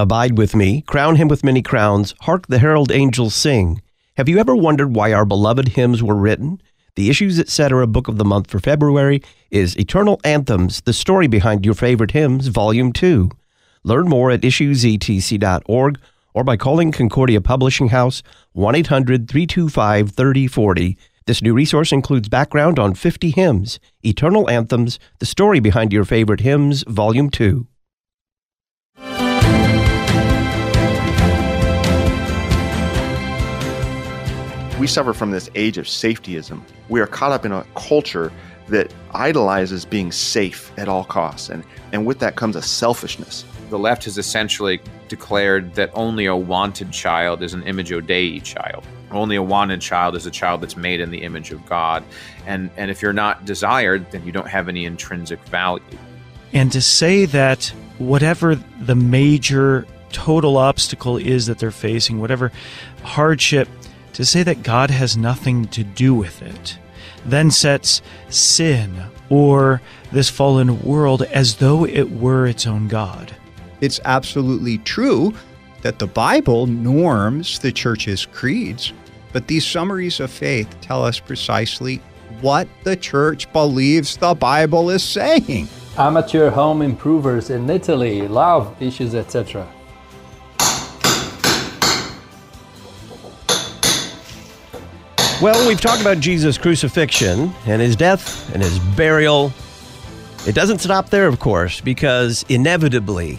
Abide with me, crown him with many crowns, hark the herald angels sing. Have you ever wondered why our beloved hymns were written? The Issues Etc. book of the month for February is Eternal Anthems, the story behind your favorite hymns, Volume 2. Learn more at issuesetc.org or by calling Concordia Publishing House 1-800-325-3040. This new resource includes background on 50 hymns, Eternal Anthems, the story behind your favorite hymns, Volume 2. We suffer from this age of safetyism. We are caught up in a culture that idolizes being safe at all costs, and with that comes a selfishness. The left has essentially declared that only a wanted child is an image Dei child. Only a wanted child is a child that's made in the image of God. And if you're not desired, then you don't have any intrinsic value. And to say that whatever the major total obstacle is that they're facing, whatever hardship, to say that God has nothing to do with it, then sets sin or this fallen world as though it were its own God. It's absolutely true that the Bible norms the church's creeds, but these summaries of faith tell us precisely what the church believes the Bible is saying. Amateur home improvers in Italy love Issues Etc. Well, we've talked about Jesus' crucifixion and his death and his burial. It doesn't stop there, of course, because inevitably,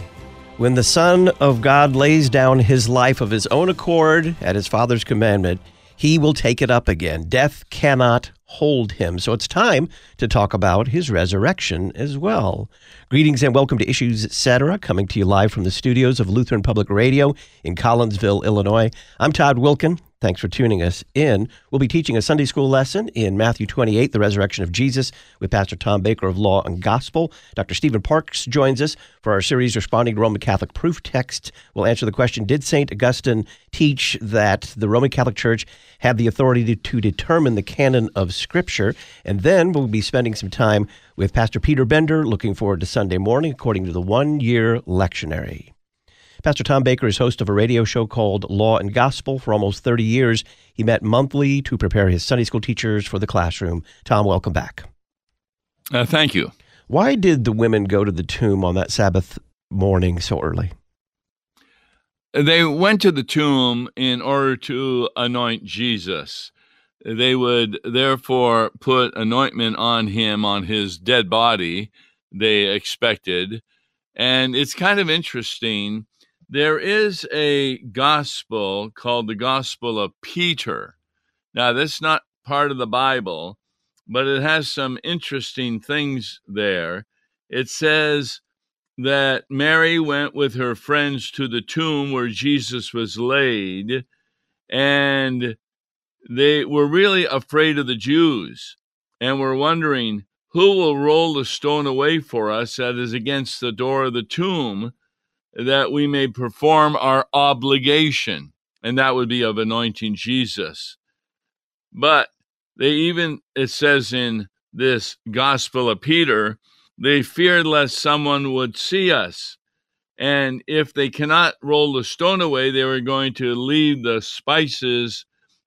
when the Son of God lays down his life of his own accord at his Father's commandment, he will take it up again. Death cannot hold him. So it's time to talk about his resurrection as well. Greetings and welcome to Issues Etc., coming to you live from the studios of Lutheran Public Radio in Collinsville, Illinois. I'm Todd Wilkin. Thanks for tuning us in. We'll be teaching a Sunday school lesson in Matthew 28, the resurrection of Jesus, with Pastor Tom Baker of Law and Gospel. Dr. Stephen Parks joins us for our series, Responding to Roman Catholic Proof Texts. We'll answer the question, did St. Augustine teach that the Roman Catholic Church had the authority to determine the canon of Scripture? And then we'll be spending some time with Pastor Peter Bender, looking forward to Sunday morning, according to the one-year lectionary. Pastor Tom Baker is host of a radio show called Law and Gospel. For almost 30 years, he met monthly to prepare his Sunday school teachers for the classroom. Tom, welcome back. Thank you. Why did the women go to the tomb on that Sabbath morning so early? They went to the tomb in order to anoint Jesus. They would therefore put anointment on him, on his dead body, they expected. And it's kind of interesting. There is a gospel called the Gospel of Peter. Now, that's not part of the Bible, but it has some interesting things there. It says that Mary went with her friends to the tomb where Jesus was laid, and they were really afraid of the Jews and were wondering, who will roll the stone away for us that is against the door of the tomb, that we may perform our obligation, and that would be of anointing Jesus. But they even, it says in this Gospel of Peter, they feared lest someone would see us, and if they cannot roll the stone away, they were going to leave the spices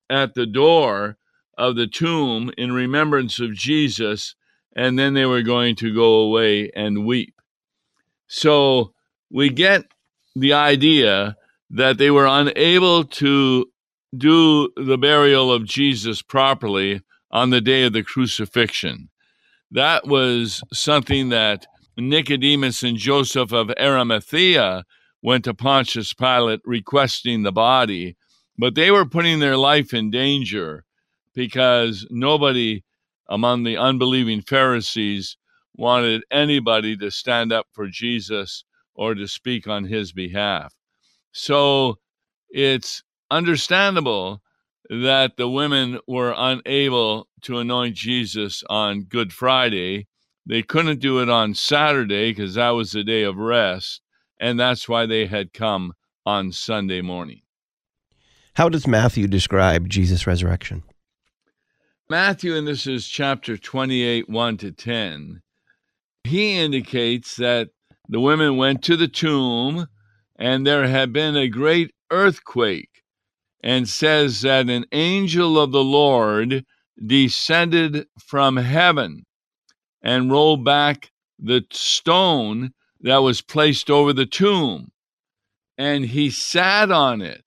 at the door of the tomb in remembrance of Jesus, and then they were going to go away and weep. So we get the idea that they were unable to do the burial of Jesus properly on the day of the crucifixion. That was something that Nicodemus and Joseph of Arimathea went to Pontius Pilate requesting the body, but they were putting their life in danger because nobody among the unbelieving Pharisees wanted anybody to stand up for Jesus or to speak on his behalf. So it's understandable that the women were unable to anoint Jesus on Good Friday. They couldn't do it on Saturday because that was the day of rest, and that's why they had come on Sunday morning. How does Matthew describe Jesus' resurrection? Matthew, and this is chapter 28, 1-10, he indicates that the women went to the tomb. and there had been a great earthquake, and says that an angel of the Lord descended from heaven and rolled back the stone that was placed over the tomb, and he sat on it.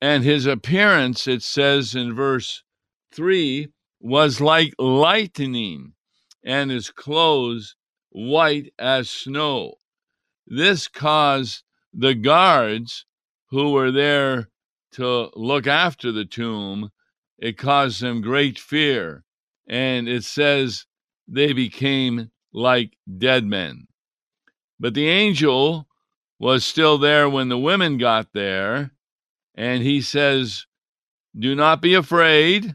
And his appearance, it says in verse 3, was like lightning, and his clothes white as snow. This caused the guards who were there to look after the tomb, it caused them great fear, and it says they became like dead men. But the angel was still there when the women got there, and he says, "Do not be afraid.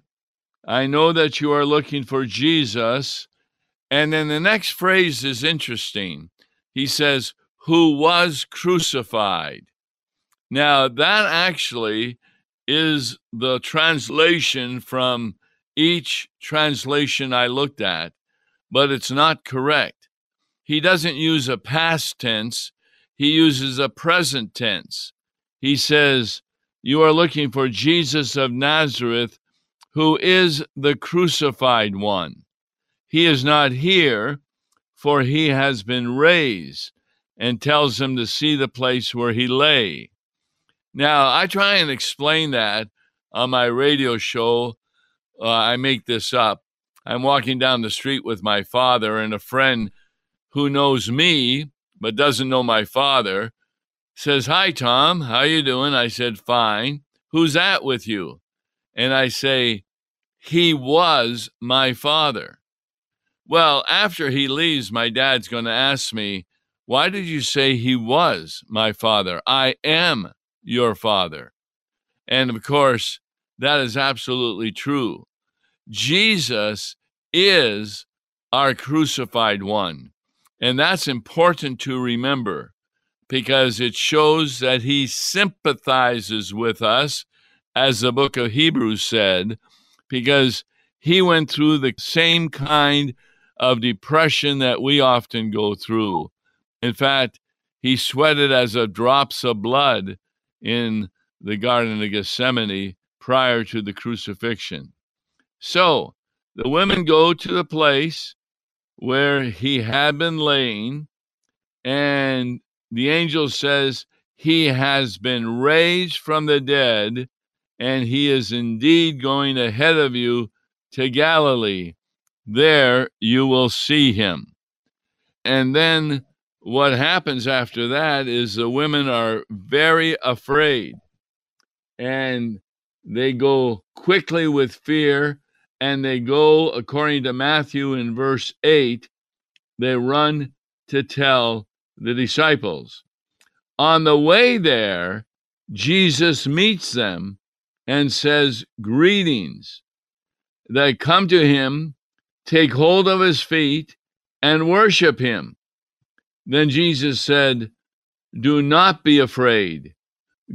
I know that you are looking for Jesus." And then the next phrase is interesting. He says, "Who was crucified." Now, that actually is the translation from each translation I looked at, but it's not correct. He doesn't use a past tense. He uses a present tense. He says, "You are looking for Jesus of Nazareth, who is the crucified one. He is not here, for he has been raised," and tells them to see the place where he lay. Now, I try and explain that on my radio show. I make this up. I'm walking down the street with my father, and a friend who knows me but doesn't know my father says, "Hi, Tom, how you doing?" I said, "Fine. Who's that with you?" And I say, "He was my father." Well, after he leaves, my dad's going to ask me, "Why did you say he was my father? I am your father." And of course, that is absolutely true. Jesus is our crucified one. And that's important to remember, because it shows that he sympathizes with us, as the book of Hebrews said, because he went through the same kind of depression that we often go through. In fact, he sweated as of drops of blood in the Garden of Gethsemane prior to the crucifixion. So the women go to the place where he had been laying, and the angel says, "He has been raised from the dead, and he is indeed going ahead of you to Galilee. There you will see him." And then what happens after that is the women are very afraid, and they go quickly with fear, and they go, according to Matthew in verse 8, they run to tell the disciples. On the way there, Jesus meets them and says, "Greetings." They come to him, take hold of his feet, and worship him. Then Jesus said, "Do not be afraid.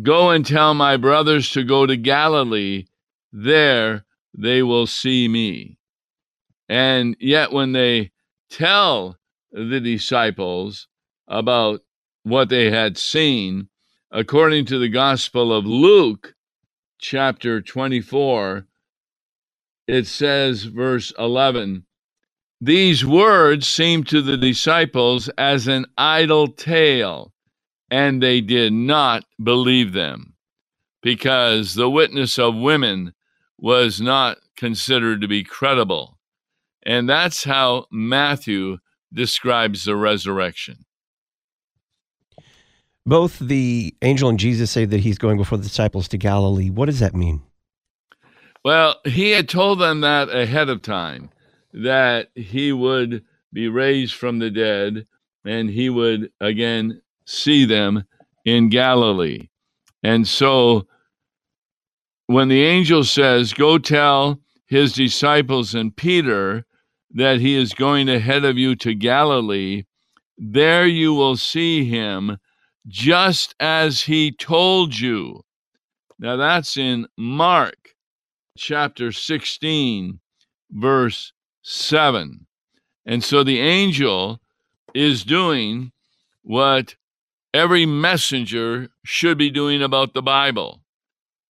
Go and tell my brothers to go to Galilee. There they will see me." And yet when they tell the disciples about what they had seen, according to the Gospel of Luke, chapter 24, it says, verse 11, "These words seemed to the disciples as an idle tale, and they did not believe them," because the witness of women was not considered to be credible. And that's how Matthew describes the resurrection. Both the angel and Jesus say that he's going before the disciples to Galilee. What does that mean? Well, he had told them that ahead of time, that he would be raised from the dead, and he would again see them in Galilee. And so when the angel says, "Go tell his disciples and Peter that he is going ahead of you to Galilee, there you will see him, just as he told you." Now that's in Mark chapter 16, verse 7. And so the angel is doing what every messenger should be doing about the Bible.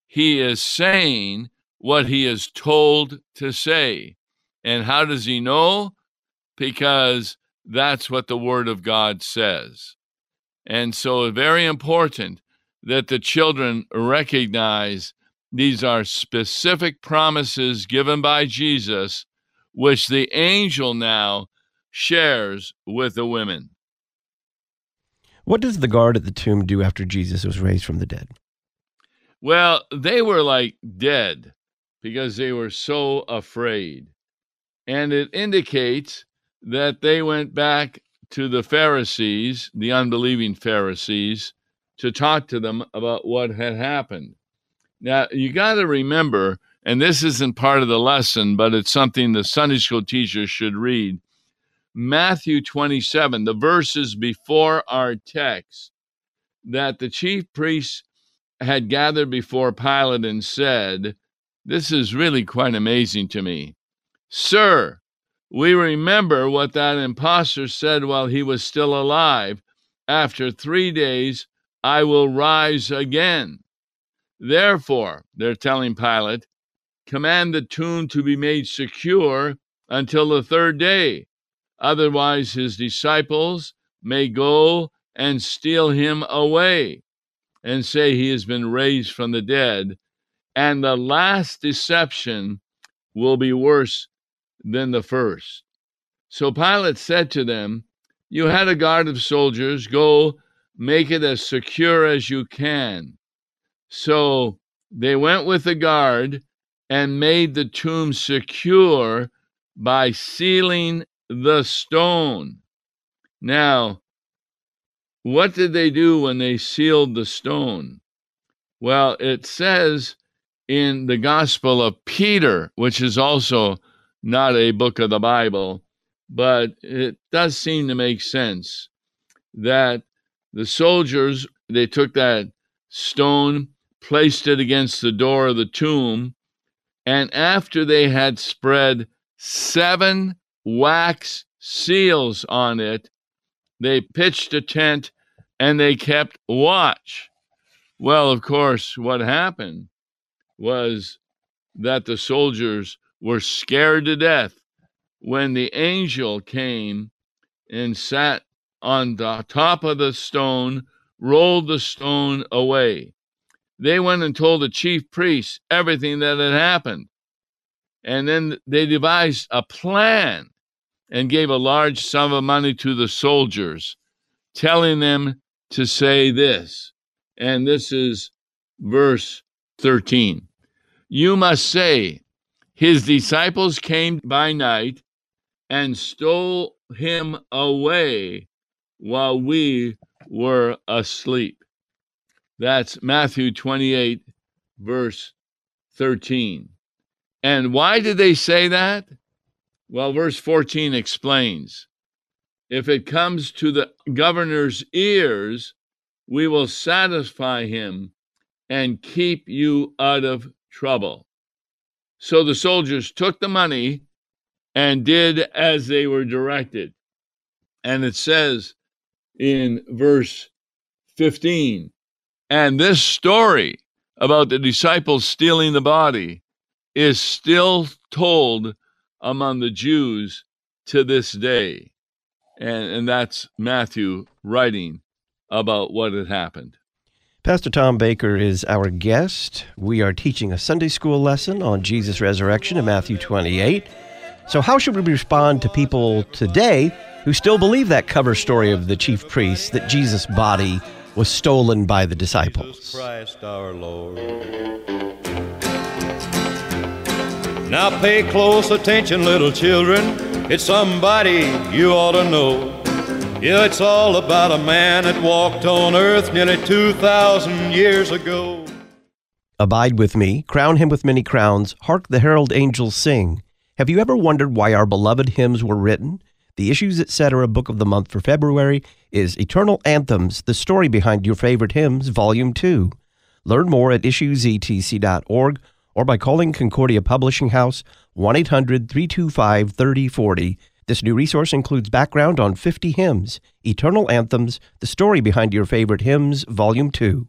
He is saying what he is told to say. And how does he know? Because that's what the Word of God says. And so it's very important that the children recognize these are specific promises given by Jesus, which the angel now shares with the women. What does the guard at the tomb do after Jesus was raised from the dead? Well, they were like dead because they were so afraid. And it indicates that they went back to the Pharisees, the unbelieving Pharisees, to talk to them about what had happened. Now, you got to remember, and this isn't part of the lesson, but it's something the Sunday school teacher should read, Matthew 27, the verses before our text, that the chief priests had gathered before Pilate and said, this is really quite amazing to me. Sir, we remember what that impostor said while he was still alive. After 3 days, I will rise again. Therefore, they're telling Pilate, command the tomb to be made secure until the 3rd day. Otherwise, his disciples may go and steal him away and say he has been raised from the dead. And the last deception will be worse than the first. So Pilate said to them, you had a guard of soldiers, go make it as secure as you can. So they went with the guard and made the tomb secure by sealing the stone. Now, what did they do when they sealed the stone? Well, it says in the Gospel of Peter, which is also not a book of the Bible, but it does seem to make sense that the soldiers, they took that stone, placed it against the door of the tomb, and after they had spread 7 wax seals on it, they pitched a tent and they kept watch. Well, of course, what happened was that the soldiers were scared to death when the angel came and sat on the top of the stone, rolled the stone away. They went and told the chief priests everything that had happened. And then they devised a plan and gave a large sum of money to the soldiers, telling them to say this. And this is verse 13. You must say, his disciples came by night and stole him away while we were asleep. That's Matthew 28, verse 13. And why did they say that? Well, verse 14 explains, if it comes to the governor's ears, we will satisfy him and keep you out of trouble. So the soldiers took the money and did as they were directed. And it says in verse 15, and this story about the disciples stealing the body is still told among the Jews to this day. And that's Matthew writing about what had happened. Pastor Tom Baker is our guest. We are teaching a Sunday school lesson on Jesus' resurrection in Matthew 28. So how should we respond to people today who still believe that cover story of the chief priests that Jesus' body was stolen by the disciples? Jesus Christ our Lord. Now pay close attention, little children. It's somebody you ought to know. Yeah, it's all about a man that walked on earth nearly 2,000 years ago. Abide with me, crown him with many crowns, hark the herald angels sing. Have you ever wondered why our beloved hymns were written? The Issues Etc. book of the month for February is Eternal Anthems, the story behind your favorite hymns, Volume 2. Learn more at issuesetc.org or by calling Concordia Publishing House 1-800-325-3040. This new resource includes background on 50 hymns, Eternal Anthems, the story behind your favorite hymns, Volume 2.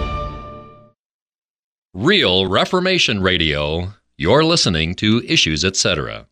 Real Reformation Radio. You're listening to Issues Etc.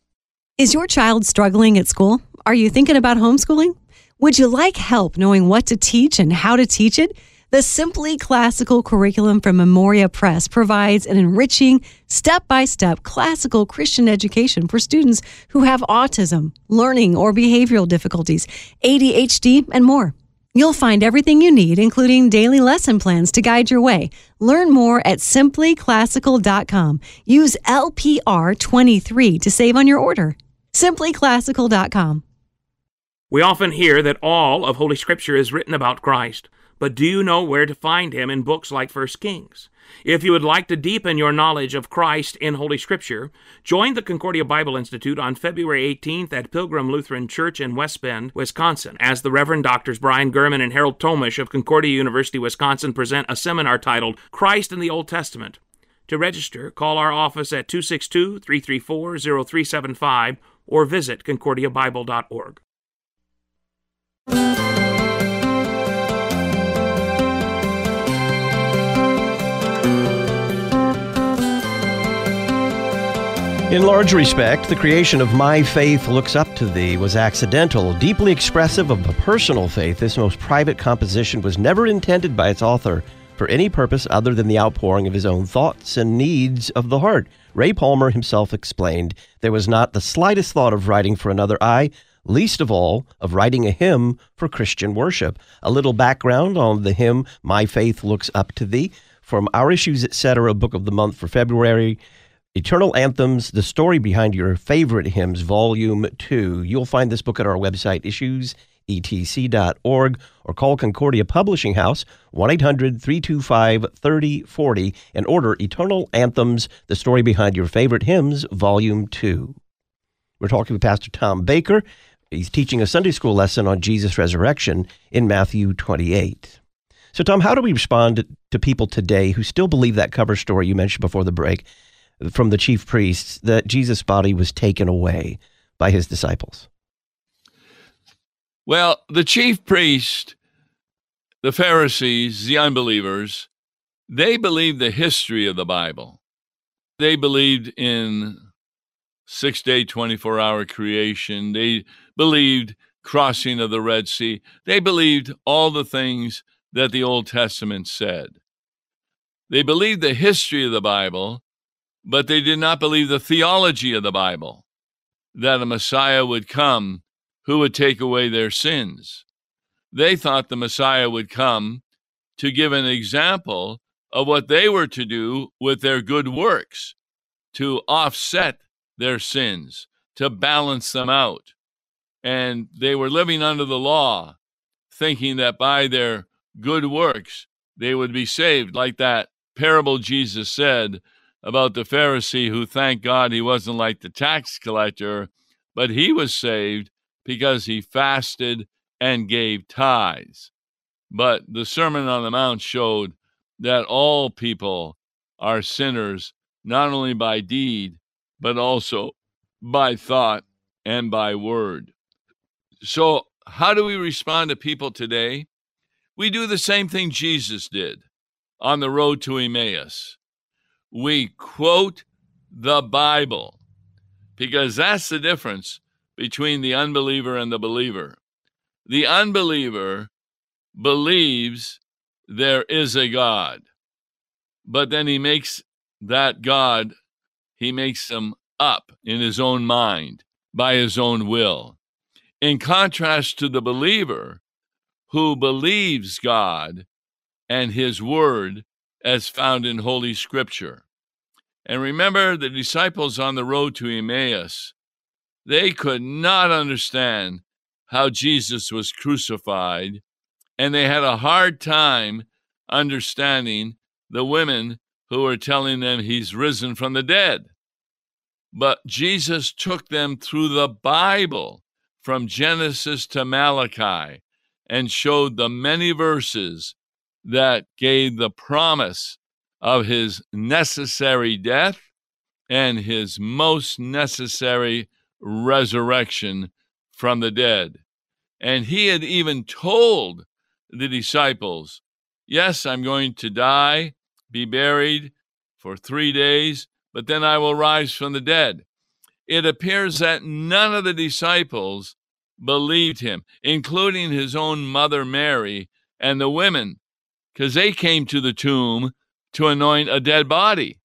Is your child struggling at school? Are you thinking about homeschooling? Would you like help knowing what to teach and how to teach it? The Simply Classical Curriculum from Memoria Press provides an enriching, step-by-step classical Christian education for students who have autism, learning or behavioral difficulties, ADHD, and more. You'll find everything you need, including daily lesson plans to guide your way. Learn more at simplyclassical.com. Use LPR23 to save on your order. Simplyclassical.com. We often hear that all of Holy Scripture is written about Christ, but do you know where to find him in books like 1 Kings? If you would like to deepen your knowledge of Christ in Holy Scripture, join the Concordia Bible Institute on February 18th at Pilgrim Lutheran Church in West Bend, Wisconsin, as the Reverend Doctors Brian Gurman and Harold Tomish of Concordia University, Wisconsin, present a seminar titled, Christ in the Old Testament. To register, call our office at 262-334-0375 or visit concordiabible.org. In large respect, the creation of My Faith Looks Up to Thee was accidental, deeply expressive of a personal faith. This most private composition was never intended by its author for any purpose other than the outpouring of his own thoughts and needs of the heart. Ray Palmer himself explained, there was not the slightest thought of writing for another eye, least of all of writing a hymn for Christian worship. A little background on the hymn, My Faith Looks Up to Thee, from our Issues Etc. Book of the Month for February, Eternal Anthems, the story behind your favorite hymns, Volume 2. You'll find this book at our website, issuesetc.org, or call Concordia Publishing House, 1-800-325-3040, and order Eternal Anthems, the story behind your favorite hymns, Volume 2. We're talking with Pastor Tom Baker. He's teaching a Sunday school lesson on Jesus' resurrection in Matthew 28. So, Tom, how do we respond to people today who still believe that cover story you mentioned before the break from the chief priests that Jesus' body was taken away by his disciples? Well, the chief priests, the Pharisees, the unbelievers, they believed the history of the Bible. They believed in 6-day, 24-hour creation. They believed crossing of the Red Sea. They believed all the things that the Old Testament said. They believed the history of the Bible, but they did not believe the theology of the Bible, that a Messiah would come who would take away their sins. They thought the Messiah would come to give an example of what they were to do with their good works, to offset their sins, to balance them out. And they were living under the law, thinking that by their good works, they would be saved. Like that parable Jesus said about the Pharisee who thanked God he wasn't like the tax collector, but he was saved because he fasted and gave tithes. But the Sermon on the Mount showed that all people are sinners, not only by deed, but also by thought and by word. So how do we respond to people today? We do the same thing Jesus did on the road to Emmaus. We quote the Bible, because that's the difference between the unbeliever and the believer. The unbeliever believes there is a God, but then he makes that God, he makes them up in his own mind, by his own will. In contrast to the believer who believes God and his word as found in Holy Scripture. And remember, the disciples on the road to Emmaus They could not understand how Jesus was crucified, and they had a hard time understanding the women who were telling them he's risen from the dead. But Jesus took them through the Bible from Genesis to Malachi and showed the many verses that gave the promise of his necessary death and his most necessary resurrection from the dead. And he had even told the disciples, yes, I'm going to die, be buried for 3 days, but then I will rise from the dead. It appears that none of the disciples believed him, including his own mother Mary and the women, because they came to the tomb to anoint a dead body.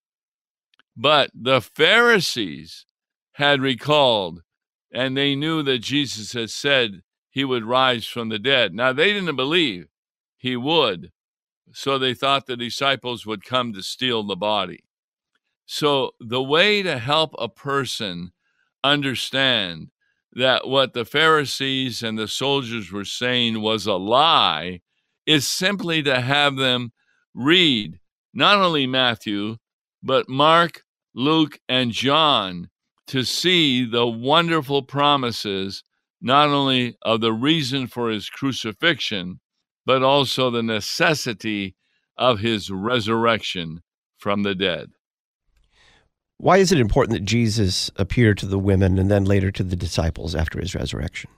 But the Pharisees had recalled, and they knew that Jesus had said he would rise from the dead. Now, they didn't believe he would, so they thought the disciples would come to steal the body. So the way to help a person understand that what the Pharisees and the soldiers were saying was a lie is simply to have them read not only Matthew, but Mark, Luke, and John to see the wonderful promises not only of the reason for his crucifixion, but also the necessity of his resurrection from the dead. Why is it important that Jesus appeared to the women and then later to the disciples after his resurrection?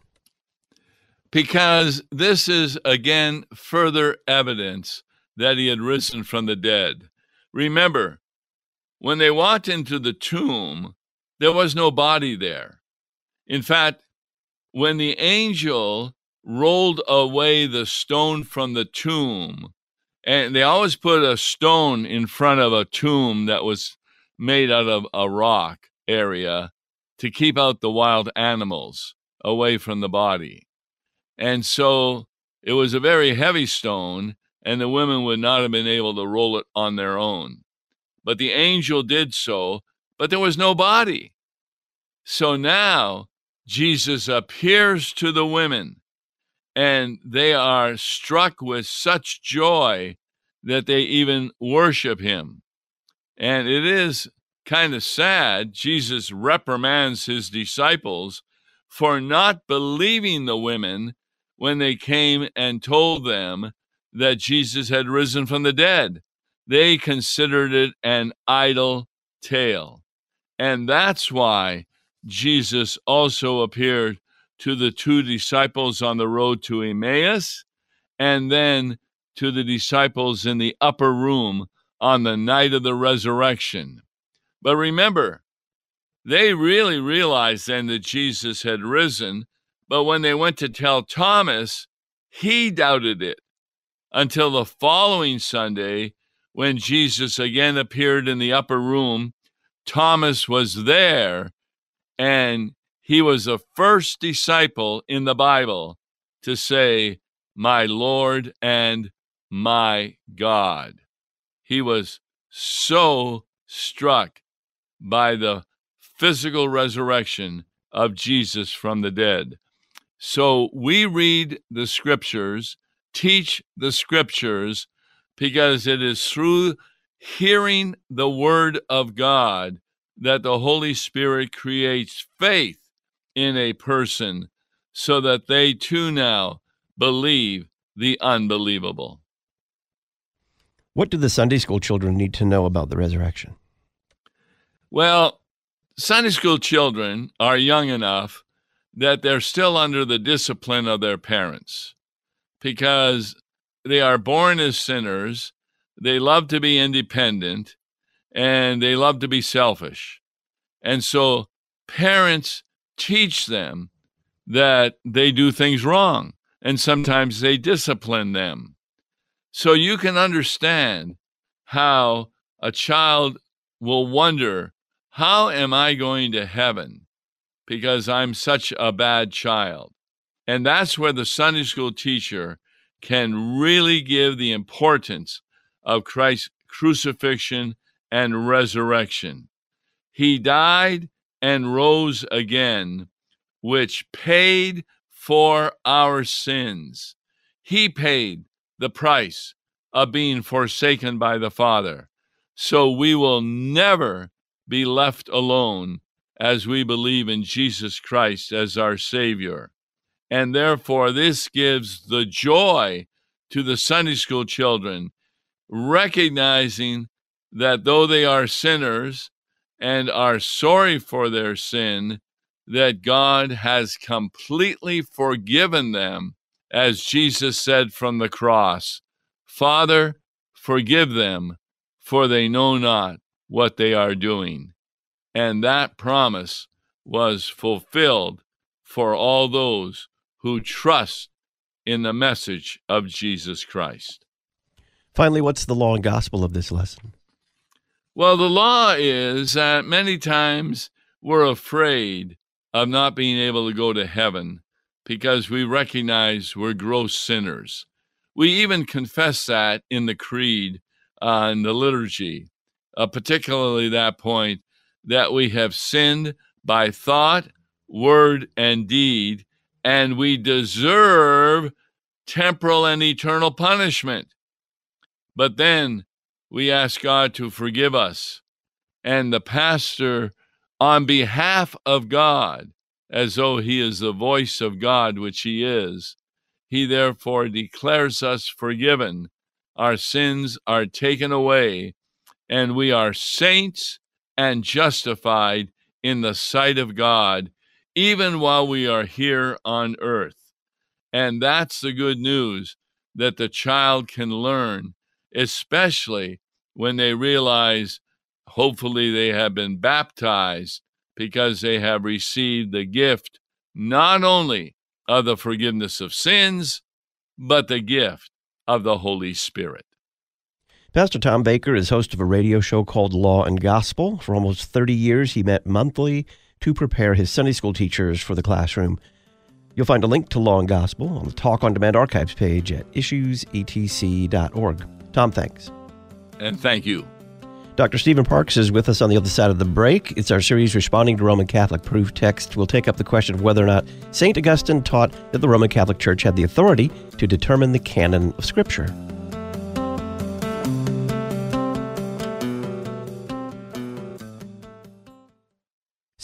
Because this is, again, further evidence that he had risen from the dead. Remember, when they walked into the tomb, there was no body there. In fact, when the angel rolled away the stone from the tomb, and they always put a stone in front of a tomb that was made out of a rock area to keep out the wild animals away from the body. And so it was a very heavy stone, and the women would not have been able to roll it on their own. But the angel did so, but there was no body. So now Jesus appears to the women, and they are struck with such joy that they even worship him. And it is kind of sad. Jesus reprimands his disciples for not believing the women when they came and told them that Jesus had risen from the dead. They considered it an idle tale. And that's why Jesus also appeared to the two disciples on the road to Emmaus, and then to the disciples in the upper room on the night of the resurrection. But remember, they really realized then that Jesus had risen, but when they went to tell Thomas, he doubted it until the following Sunday when Jesus again appeared in the upper room. Thomas was there, and he was the first disciple in the Bible to say, "My Lord and my God." He was so struck by the physical resurrection of Jesus from the dead. So we read the Scriptures, teach the Scriptures, because it is through hearing the Word of God that the Holy Spirit creates faith in a person so that they too now believe the unbelievable. What do the Sunday school children need to know about the resurrection? Well, Sunday school children are young enough that they're still under the discipline of their parents because they are born as sinners, they love to be independent, and they love to be selfish. And so parents teach them that they do things wrong, and sometimes they discipline them. So you can understand how a child will wonder, how am I going to heaven because I'm such a bad child? And that's where the Sunday school teacher can really give the importance of Christ's crucifixion and resurrection. He died, and rose again, which paid for our sins. He paid the price of being forsaken by the Father. So we will never be left alone as we believe in Jesus Christ as our Savior. And therefore, this gives the joy to the Sunday school children, recognizing that though they are sinners and are sorry for their sin, that God has completely forgiven them, as Jesus said from the cross, "Father, forgive them, for they know not what they are doing." And that promise was fulfilled for all those who trust in the message of Jesus Christ. Finally, what's the law and gospel of this lesson? Well, the law is that many times we're afraid of not being able to go to heaven because we recognize we're gross sinners. We even confess that in the creed and the liturgy, particularly that point that we have sinned by thought, word, and deed, and we deserve temporal and eternal punishment. But then we ask God to forgive us, and the pastor, on behalf of God, as though he is the voice of God, which he is, he therefore declares us forgiven. Our sins are taken away, and we are saints and justified in the sight of God, even while we are here on earth. And that's the good news that the child can learn, especially when they realize hopefully they have been baptized because they have received the gift not only of the forgiveness of sins, but the gift of the Holy Spirit. Pastor Tom Baker is host of a radio show called Law and Gospel. For almost 30 years, he met monthly to prepare his Sunday school teachers for the classroom. You'll find a link to Law and Gospel on the Talk on Demand archives page at issuesetc.org. Tom, thanks. And thank you. Dr. Stephen Parks is with us on the other side of the break. It's our series, Responding to Roman Catholic Proof Text. We'll take up the question of whether or not St. Augustine taught that the Roman Catholic Church had the authority to determine the canon of Scripture.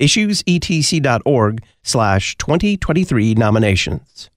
issuesetc.org/2023nominations.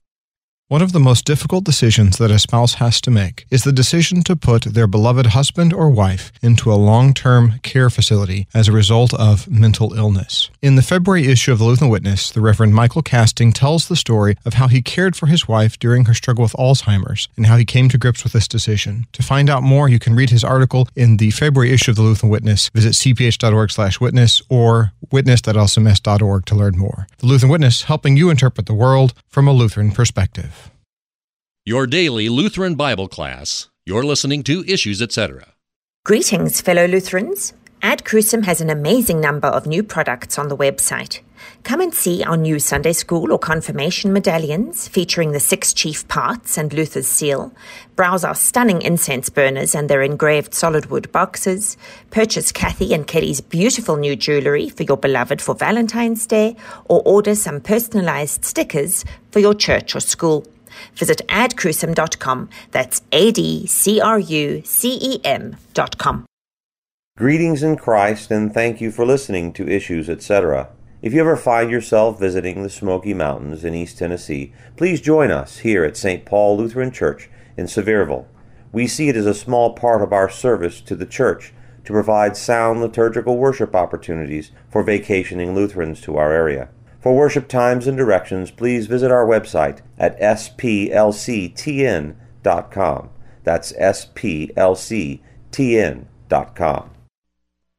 One of the most difficult decisions that a spouse has to make is the decision to put their beloved husband or wife into a long-term care facility as a result of mental illness. In the February issue of the Lutheran Witness, the Reverend Michael Casting tells the story of how he cared for his wife during her struggle with Alzheimer's and how he came to grips with this decision. To find out more, you can read his article in the February issue of the Lutheran Witness. Visit cph.org/witness or witness.lcms.org to learn more. The Lutheran Witness, helping you interpret the world from a Lutheran perspective. Your daily Lutheran Bible class. You're listening to Issues Etc. Greetings, fellow Lutherans. Ad Crucem has an amazing number of new products on the website. Come and see our new Sunday School or Confirmation medallions featuring the 6 chief parts and Luther's seal, browse our stunning incense burners and their engraved solid wood boxes, purchase Kathy and Kitty's beautiful new jewelry for your beloved for Valentine's Day, or order some personalized stickers for your church or school. Visit adcrucem.com. That's adcrucem.com. Greetings in Christ, and thank you for listening to Issues Etc. If you ever find yourself visiting the Smoky Mountains in East Tennessee, please join us here at St. Paul Lutheran Church in Sevierville. We see it as a small part of our service to the church to provide sound liturgical worship opportunities for vacationing Lutherans to our area. For worship times and directions, please visit our website at splctn.com. That's splctn.com.